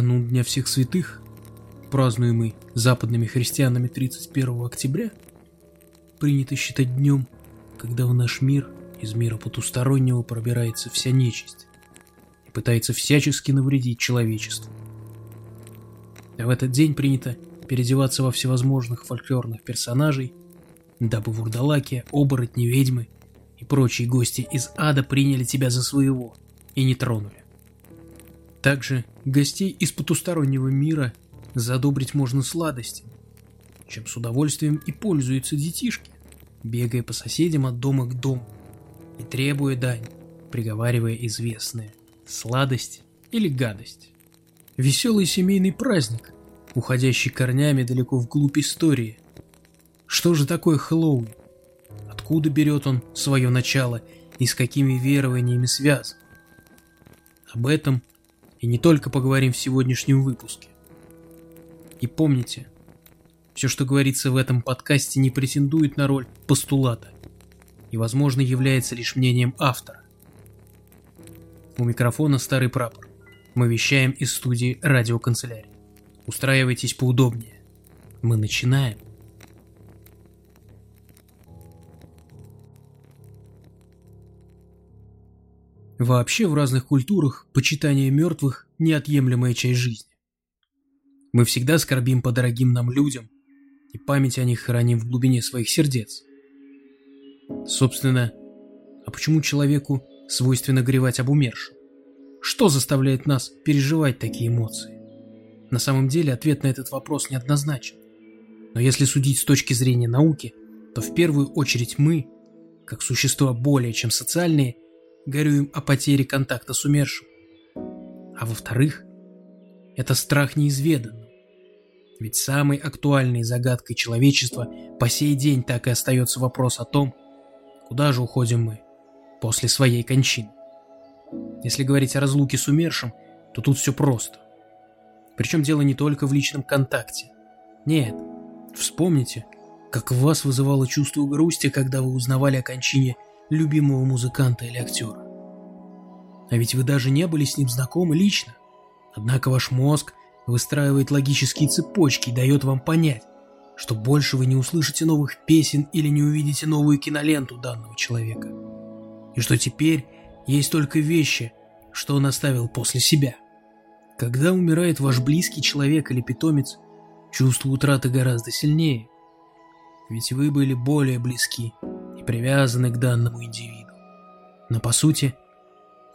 канун Дня всех святых, празднуемый западными христианами 31 октября, принято считать днем, когда в наш мир из мира потустороннего пробирается вся нечисть и пытается всячески навредить человечеству. А в этот день принято переодеваться во всевозможных фольклорных персонажей, дабы вурдалаки, оборотни, ведьмы и прочие гости из ада приняли тебя за своего и не тронули. Также гостей из потустороннего мира задобрить можно сладостями, чем с удовольствием и пользуются детишки, бегая по соседям от дома к дому и требуя дань, приговаривая известные сладость или гадость. Веселый семейный праздник, уходящий корнями далеко вглубь истории. Что же такое Хэллоуин? Откуда берет он свое начало и с какими верованиями связан? Об этом и не только поговорим в сегодняшнем выпуске. И помните, все, что говорится в этом подкасте, не претендует на роль постулата и, возможно, является лишь мнением автора. У микрофона старый прапор. Мы вещаем из студии радиоканцелярии. Устраивайтесь поудобнее. Мы начинаем. Вообще в разных культурах почитание мертвых – неотъемлемая часть жизни. Мы всегда скорбим по дорогим нам людям и память о них храним в глубине своих сердец. Собственно, а почему человеку свойственно горевать об умершем? Что заставляет нас переживать такие эмоции? На самом деле ответ на этот вопрос неоднозначен. Но если судить с точки зрения науки, то в первую очередь мы, как существа более чем социальные, горюем о потере контакта с умершим. А во-вторых, это страх неизведанного. Ведь самой актуальной загадкой человечества по сей день так и остается вопрос о том, куда же уходим мы после своей кончины. Если говорить о разлуке с умершим, то тут все просто. Причем дело не только в личном контакте. Нет, вспомните, как в вас вызывало чувство грусти, когда вы узнавали о кончине любимого музыканта или актера. А ведь вы даже не были с ним знакомы лично. Однако ваш мозг выстраивает логические цепочки и дает вам понять, что больше вы не услышите новых песен или не увидите новую киноленту данного человека. И что теперь есть только вещи, что он оставил после себя. Когда умирает ваш близкий человек или питомец, чувство утраты гораздо сильнее. Ведь вы были более близки и привязаны к данному индивиду. Но по сути,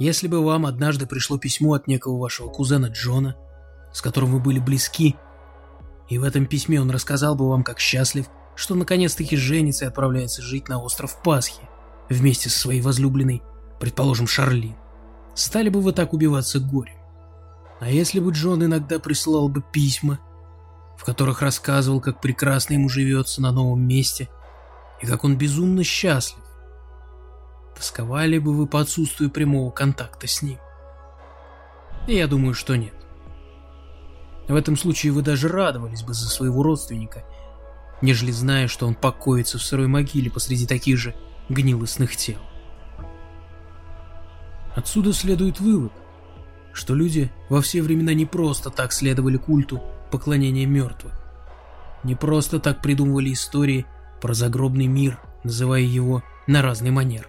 если бы вам однажды пришло письмо от некого вашего кузена Джона, с которым вы были близки, и в этом письме он рассказал бы вам, как счастлив, что наконец-таки женится и отправляется жить на остров Пасхи вместе со своей возлюбленной, предположим, Шарлин, стали бы вы так убиваться горем? А если бы Джон иногда присылал бы письма, в которых рассказывал, как прекрасно ему живется на новом месте и как он безумно счастлив, тосковали бы вы по отсутствию прямого контакта с ним? И я думаю, что нет. В этом случае вы даже радовались бы за своего родственника, нежели зная, что он покоится в сырой могиле посреди таких же гнилостных тел. Отсюда следует вывод, что люди во все времена не просто так следовали культу поклонения мертвых, не просто так придумывали истории про загробный мир, называя его на разный манер.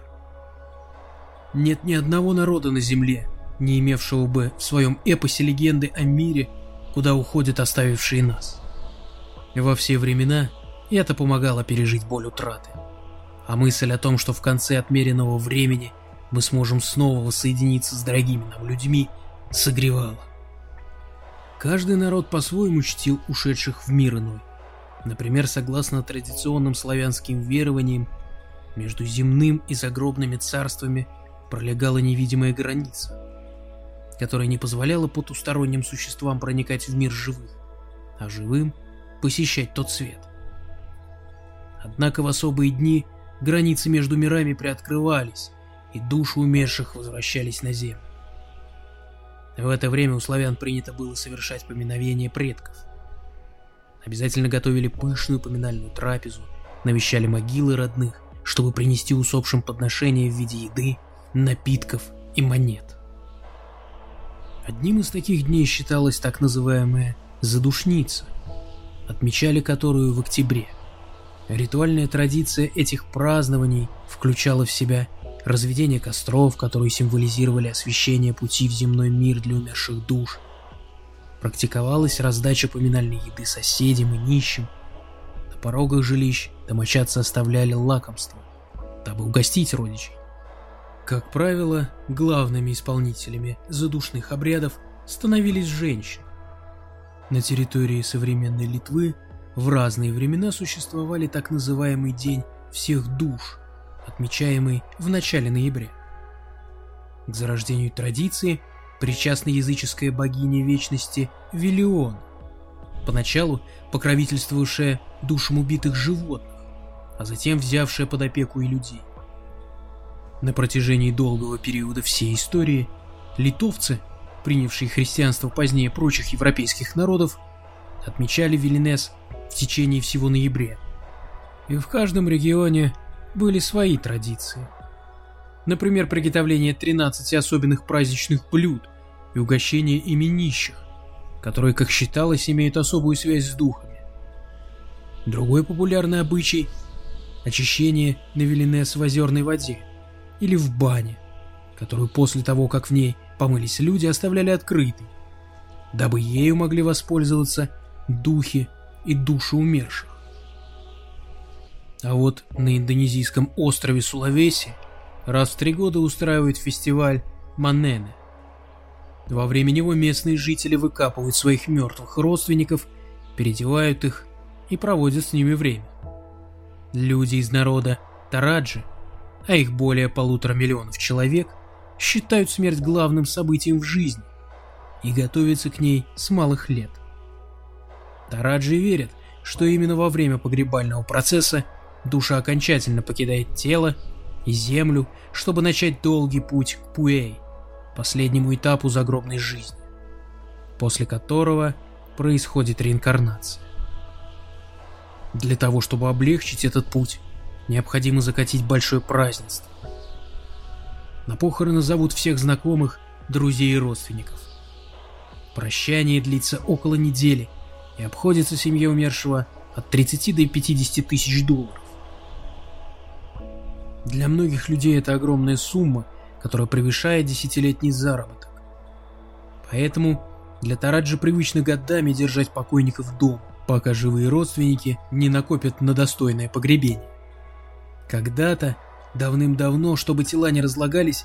Нет ни одного народа на земле, не имевшего бы в своем эпосе легенды о мире, куда уходят оставившие нас. Во все времена это помогало пережить боль утраты. А мысль о том, что в конце отмеренного времени мы сможем снова воссоединиться с дорогими нам людьми, согревала. Каждый народ по-своему чтил ушедших в мир иной. Например, согласно традиционным славянским верованиям, между земным и загробными царствами пролегала невидимая граница, которая не позволяла потусторонним существам проникать в мир живых, а живым посещать тот свет. Однако в особые дни границы между мирами приоткрывались, и души умерших возвращались на землю. В это время у славян принято было совершать поминовение предков. Обязательно готовили пышную поминальную трапезу, навещали могилы родных, чтобы принести усопшим подношения в виде еды, напитков и монет. Одним из таких дней считалась так называемая «задушница», отмечали которую в октябре. Ритуальная традиция этих празднований включала в себя разведение костров, которые символизировали освещение пути в земной мир для умерших душ. Практиковалась раздача поминальной еды соседям и нищим. На порогах жилищ домочадцы оставляли лакомства, дабы угостить родичей. Как правило, главными исполнителями задушных обрядов становились женщины. На территории современной Литвы в разные времена существовали так называемый День всех душ, отмечаемый в начале ноября. К зарождению традиции причастна языческая богиня вечности Велион, поначалу покровительствовавшая душам убитых животных, а затем взявшая под опеку и людей. На протяжении долгого периода всей истории литовцы, принявшие христианство позднее прочих европейских народов, отмечали Велинес в течение всего ноября, и в каждом регионе были свои традиции. Например, приготовление 13 особенных праздничных блюд и угощение ими нищих, которые, как считалось, имеют особую связь с духами. Другой популярный обычай – очищение на Велинес в озерной воде или в бане, которую после того, как в ней помылись люди, оставляли открытой, дабы ею могли воспользоваться духи и души умерших. А вот на индонезийском острове Сулавеси раз в 3 года устраивают фестиваль Манене. Во время него местные жители выкапывают своих мертвых родственников, переодевают их и проводят с ними время. Люди из народа Тараджи, а их более 1,5 миллиона человек, считают смерть главным событием в жизни и готовятся к ней с малых лет. Тараджи верят, что именно во время погребального процесса душа окончательно покидает тело и землю, чтобы начать долгий путь к Пуэй, последнему этапу загробной жизни, после которого происходит реинкарнация. Для того, чтобы облегчить этот путь, необходимо закатить большое празднество. На похороны зовут всех знакомых, друзей и родственников. Прощание длится около недели и обходится семье умершего от 30 до 50 тысяч долларов. Для многих людей это огромная сумма, которая превышает десятилетний заработок. Поэтому для Тараджи привычно годами держать покойников дома, пока живые родственники не накопят на достойное погребение. Когда-то, давным-давно, чтобы тела не разлагались,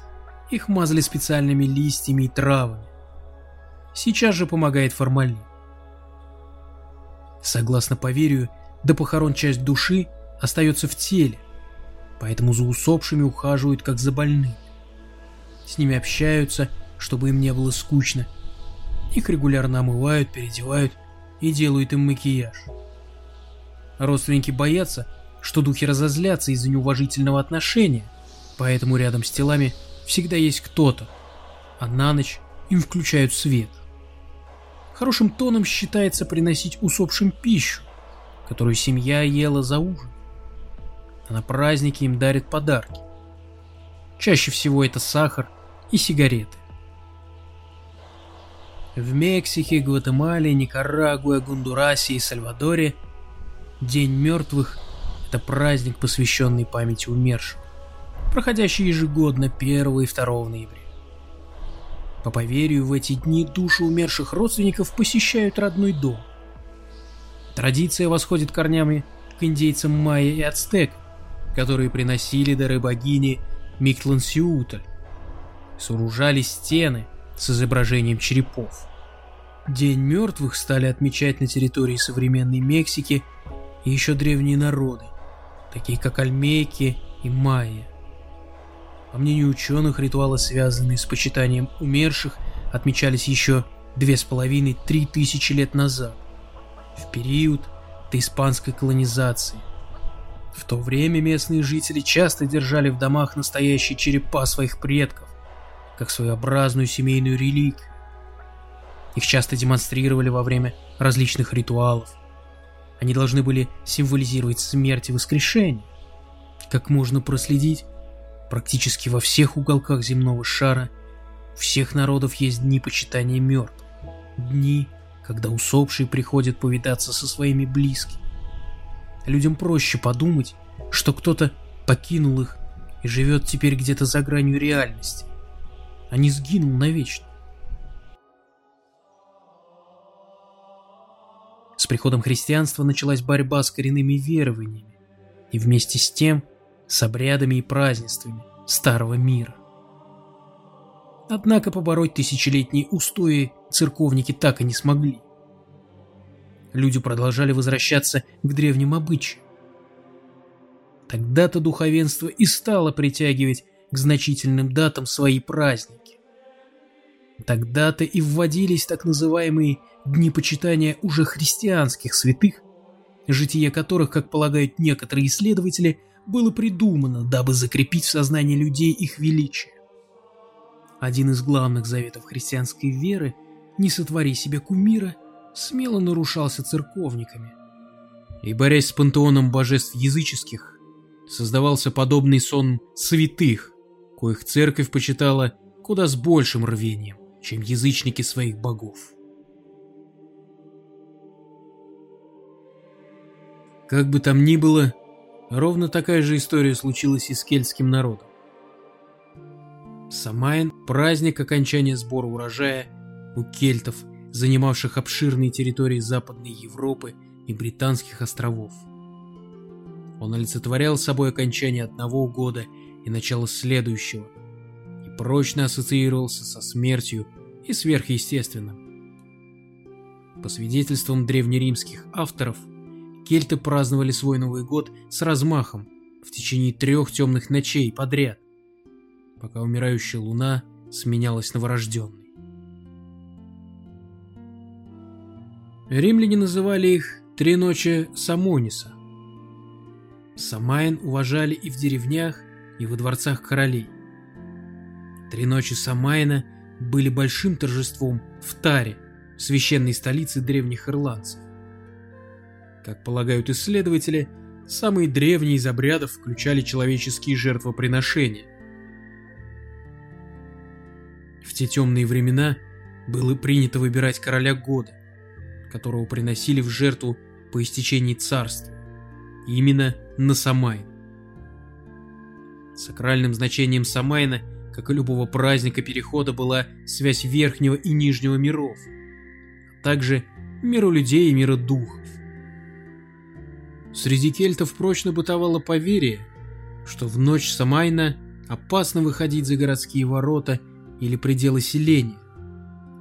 их мазали специальными листьями и травами. Сейчас же помогает формалин. Согласно поверью, до похорон часть души остается в теле, поэтому за усопшими ухаживают как за больными. С ними общаются, чтобы им не было скучно. Их регулярно омывают, переодевают и делают им макияж. Родственники боятся, что духи разозлятся из-за неуважительного отношения, поэтому рядом с телами всегда есть кто-то, а на ночь им включают свет. Хорошим тоном считается приносить усопшим пищу, которую семья ела за ужин, а на праздники им дарят подарки. Чаще всего это сахар и сигареты. В Мексике, Гватемале, Никарагуа, Гондурасе и Сальвадоре День мертвых – это праздник, посвященный памяти умерших, проходящий ежегодно 1 и 2 ноября. По поверью, в эти дни души умерших родственников посещают родной дом. Традиция восходит корнями к индейцам майя и ацтек, которые приносили дары богини Миктлансиуатль, сооружали стены с изображением черепов. День мертвых стали отмечать на территории современной Мексики и еще древние народы, такие как Ольмеки и майя. По мнению ученых, ритуалы, связанные с почитанием умерших, отмечались еще 2500–3000 лет назад, в период доиспанской колонизации. В то время местные жители часто держали в домах настоящие черепа своих предков, как своеобразную семейную реликвию. Их часто демонстрировали во время различных ритуалов. Они должны были символизировать смерть и воскрешение, как можно проследить практически во всех уголках земного шара У всех народов есть дни почитания мертвых, дни, когда усопшие приходят повидаться со своими близкими. Людям проще подумать, что кто-то покинул их и живет теперь где-то за гранью реальности, а не сгинул навечно. С приходом христианства началась борьба с коренными верованиями и вместе с тем с обрядами и празднествами старого мира. Однако побороть тысячелетние устои церковники так и не смогли. Люди продолжали возвращаться к древним обычаям. Тогда-то духовенство и стало притягивать к значительным датам свои праздники. Тогда-то и вводились так называемые дни почитания уже христианских святых, житие которых, как полагают некоторые исследователи, было придумано, дабы закрепить в сознании людей их величие. Один из главных заветов христианской веры «Не сотвори себе кумира» смело нарушался церковниками. И, борясь с пантеоном божеств языческих, создавался подобный сон святых, коих церковь почитала куда с большим рвением, чем язычники своих богов. Как бы там ни было, ровно такая же история случилась и с кельтским народом. Самайн – праздник окончания сбора урожая у кельтов, занимавших обширные территории Западной Европы и Британских островов. Он олицетворял собой окончание одного года и начало следующего, и прочно ассоциировался со смертью и сверхъестественным. По свидетельствам древнеримских авторов, кельты праздновали свой Новый год с размахом в течение 3 темных ночей подряд, пока умирающая луна сменялась новорожденной. Римляне называли их 3 ночи Самониса. Самайн уважали и в деревнях, и во дворцах королей. 3 ночи Самайна были большим торжеством в Таре, священной столице древних ирландцев. Как полагают исследователи, самые древние из обрядов включали человеческие жертвоприношения. В те темные времена было принято выбирать короля года, которого приносили в жертву по истечении царства, именно на Самайн. Сакральным значением Самайна, как и любого праздника перехода, была связь верхнего и нижнего миров, а также мира людей и мира духов. Среди кельтов прочно бытовало поверье, что в ночь Самайна опасно выходить за городские ворота или пределы селения,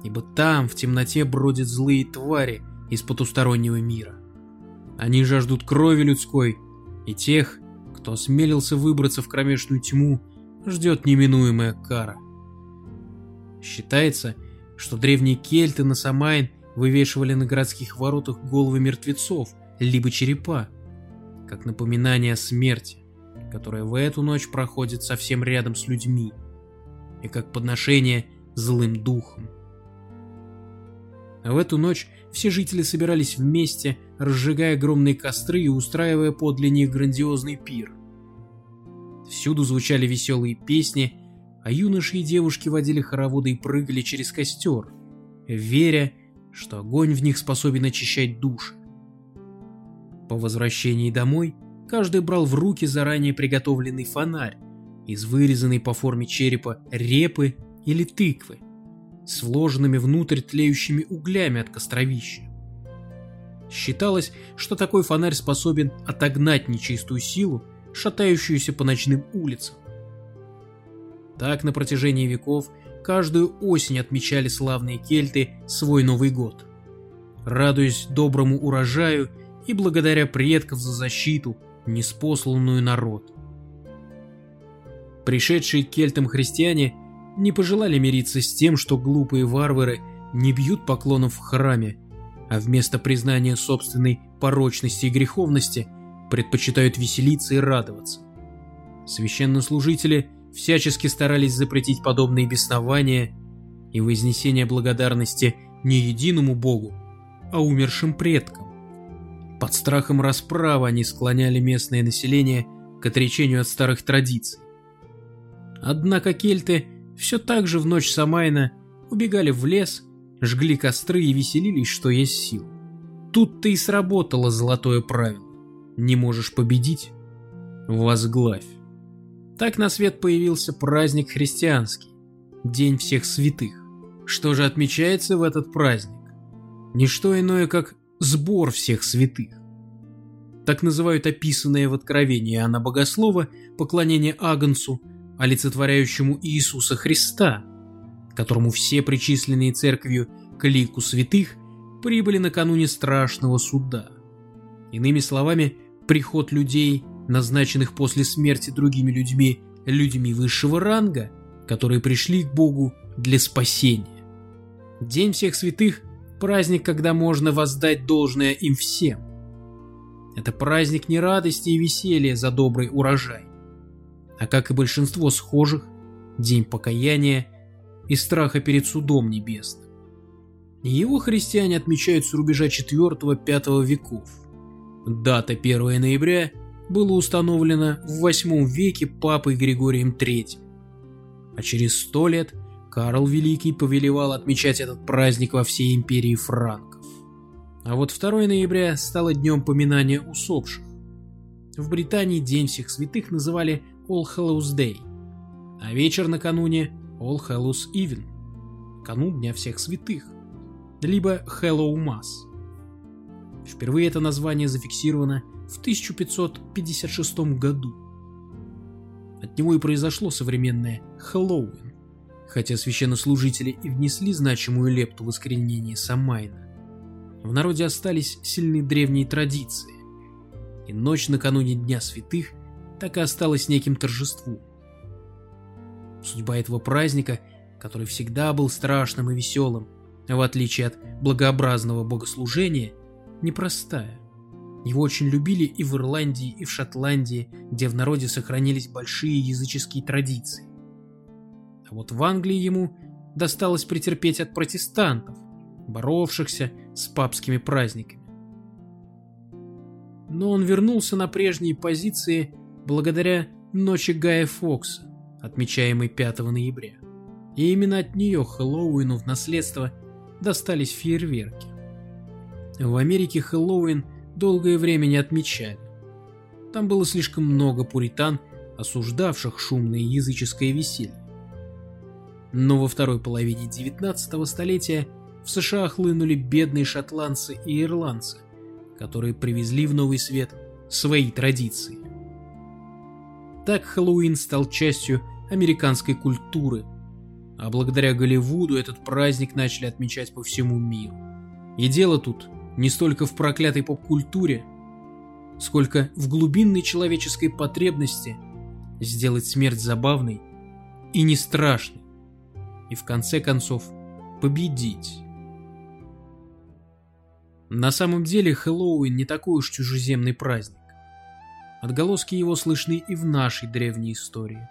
ибо там в темноте бродят злые твари из потустороннего мира. Они жаждут крови людской, и тех, кто осмелился выбраться в кромешную тьму, ждет неминуемая кара. Считается, что древние кельты на Самайн вывешивали на городских воротах головы мертвецов, либо черепа, как напоминание о смерти, которая в эту ночь проходит совсем рядом с людьми, и как подношение злым духам. В эту ночь все жители собирались вместе, разжигая огромные костры и устраивая подле них грандиозный пир. Всюду звучали веселые песни, а юноши и девушки водили хороводы и прыгали через костер, веря, что огонь в них способен очищать души. По возвращении домой каждый брал в руки заранее приготовленный фонарь из вырезанной по форме черепа репы или тыквы с вложенными внутрь тлеющими углями от костровища. Считалось, что такой фонарь способен отогнать нечистую силу, шатающуюся по ночным улицам. Так на протяжении веков каждую осень отмечали славные кельты свой Новый год, радуясь доброму урожаю и благодаря предков за защиту, ниспосланную народ. Пришедшие к кельтам христиане не пожелали мириться с тем, что глупые варвары не бьют поклонов в храме, а вместо признания собственной порочности и греховности предпочитают веселиться и радоваться. Священнослужители всячески старались запретить подобные беснования и вознесение благодарности не единому Богу, а умершим предкам. Под страхом расправы они склоняли местное население к отречению от старых традиций. Однако кельты все так же в ночь Самайна убегали в лес, жгли костры и веселились, что есть сил. Тут-то и сработало золотое правило: не можешь победить — возглавь. Так на свет появился праздник христианский, День всех святых. Что же отмечается в этот праздник? Ничто иное, как сбор всех святых. Так называют описанное в Откровении Иоанна Богослова поклонение Агнцу, олицетворяющему Иисуса Христа, которому все причисленные церковью к лику святых прибыли накануне страшного суда. Иными словами, приход людей, назначенных после смерти другими людьми, людьми высшего ранга, которые пришли к Богу для спасения. День всех святых – праздник, когда можно воздать должное им всем. Это праздник не радости и веселья за добрый урожай, а, как и большинство схожих, день покаяния и страха перед судом небесным. Его христиане отмечают с рубежа IV-V веков. Дата 1 ноября была установлена в VIII веке папой Григорием III, а через 100 лет Карл Великий повелевал отмечать этот праздник во всей империи франков. А вот 2 ноября стало днем поминания усопших. В Британии День всех святых называли All Hallows Day, а вечер накануне All Hallows Even, канун Дня всех святых, либо Hallow Mass. Впервые это название зафиксировано в 1556 году. От него и произошло современное Хэллоуин, хотя священнослужители и внесли значимую лепту в искоренение Самайна. В народе остались сильные древние традиции, и ночь накануне Дня святых так и осталась неким торжеством. Судьба этого праздника, который всегда был страшным и веселым, в отличие от благообразного богослужения, непростая. Его очень любили и в Ирландии, и в Шотландии, где в народе сохранились большие языческие традиции. А вот в Англии ему досталось претерпеть от протестантов, боровшихся с папскими праздниками. Но он вернулся на прежние позиции благодаря ночи Гая Фокса, отмечаемой 5 ноября. И именно от нее Хэллоуину в наследство достались фейерверки. В Америке Хэллоуин долгое время не отмечали. Там было слишком много пуритан, осуждавших шумное языческое веселье. Но во второй половине 19 столетия в США хлынули бедные шотландцы и ирландцы, которые привезли в новый свет свои традиции. Так Хэллоуин стал частью американской культуры, а благодаря Голливуду этот праздник начали отмечать по всему миру. И дело тут не столько в проклятой поп-культуре, сколько в глубинной человеческой потребности сделать смерть забавной и не страшной, и в конце концов победить. На самом деле Хэллоуин не такой уж чужеземный праздник. Отголоски его слышны и в нашей древней истории.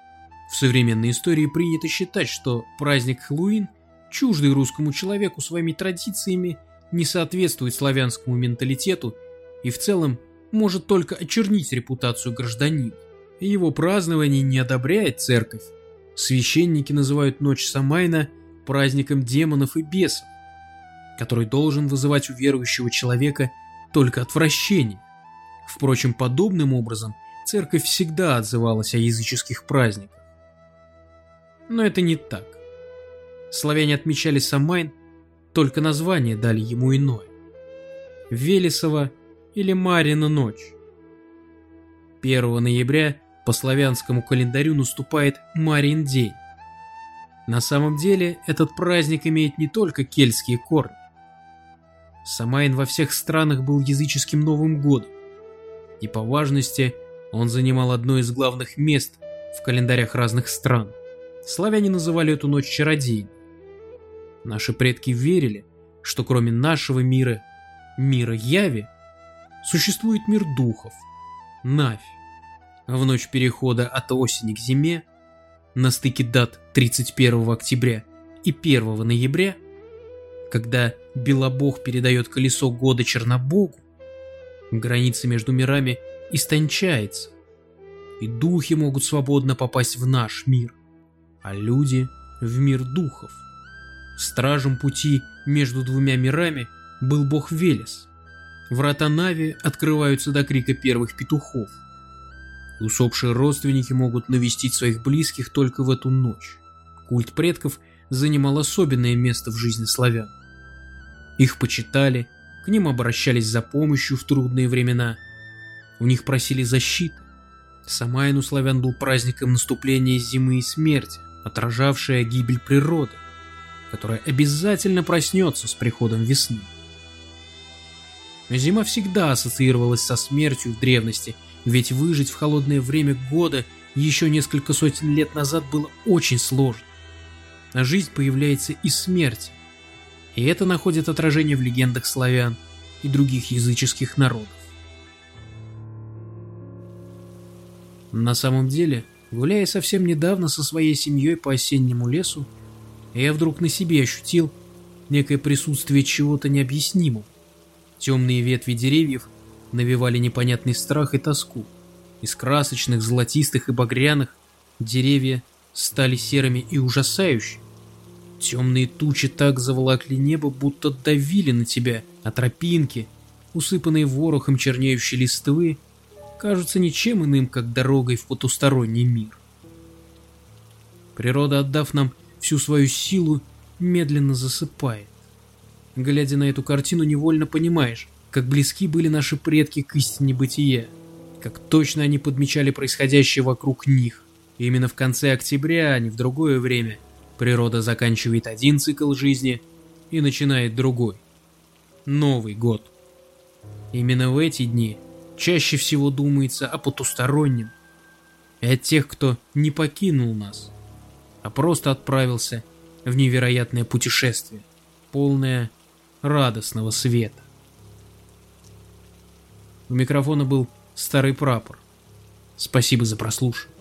В современной истории принято считать, что праздник Хэллоуин, чуждый русскому человеку своими традициями, не соответствует славянскому менталитету и в целом может только очернить репутацию гражданина. Его празднование не одобряет церковь. Священники называют ночь Самайна праздником демонов и бесов, который должен вызывать у верующего человека только отвращение. Впрочем, подобным образом церковь всегда отзывалась о языческих праздниках. Но это не так. Славяне отмечали Самайн, только название дали ему иное – Велесова или Марина ночь. 1 ноября по славянскому календарю наступает Марин день. На самом деле этот праздник имеет не только кельтские корни. Самайн во всех странах был языческим Новым годом, и по важности он занимал одно из главных мест в календарях разных стран. Славяне называли эту ночь чародейной. Наши предки верили, что кроме нашего мира, мира Яви, существует мир духов, Навь. В ночь перехода от осени к зиме, на стыке дат 31 октября и 1 ноября, когда Белобог передает колесо года Чернобогу, граница между мирами истончается, и духи могут свободно попасть в наш мир, а люди в мир духов. Стражем пути между двумя мирами был бог Велес. Врата Нави открываются до крика первых петухов. Усопшие родственники могут навестить своих близких только в эту ночь. Культ предков занимал особенное место в жизни славян. Их почитали, к ним обращались за помощью в трудные времена. У них просили защиты. Самайн у славян был праздником наступления зимы и смерти, отражавшая гибель природы, которая обязательно проснется с приходом весны. Зима всегда ассоциировалась со смертью в древности, ведь выжить в холодное время года еще несколько сотен лет назад было очень сложно. А жизнь появляется из смерти, и это находит отражение в легендах славян и других языческих народов. На самом деле, гуляя совсем недавно со своей семьей по осеннему лесу, я вдруг на себе ощутил некое присутствие чего-то необъяснимого. Темные ветви деревьев навевали непонятный страх и тоску. Из красочных, золотистых и багряных деревья стали серыми и ужасающими. Темные тучи так заволокли небо, будто давили на тебя, а тропинки, усыпанные ворохом чернеющей листвы, кажутся ничем иным, как дорогой в потусторонний мир. Природа, отдав нам всю свою силу, медленно засыпает. Глядя на эту картину, невольно понимаешь, как близки были наши предки к истине бытия, как точно они подмечали происходящее вокруг них. И именно в конце октября, а не в другое время, природа заканчивает один цикл жизни и начинает другой — Новый год. Именно в эти дни чаще всего думается о потустороннем и о тех, кто не покинул нас, а просто отправился в невероятное путешествие, полное радостного света. У микрофона был старый прапор. Спасибо за прослушивание.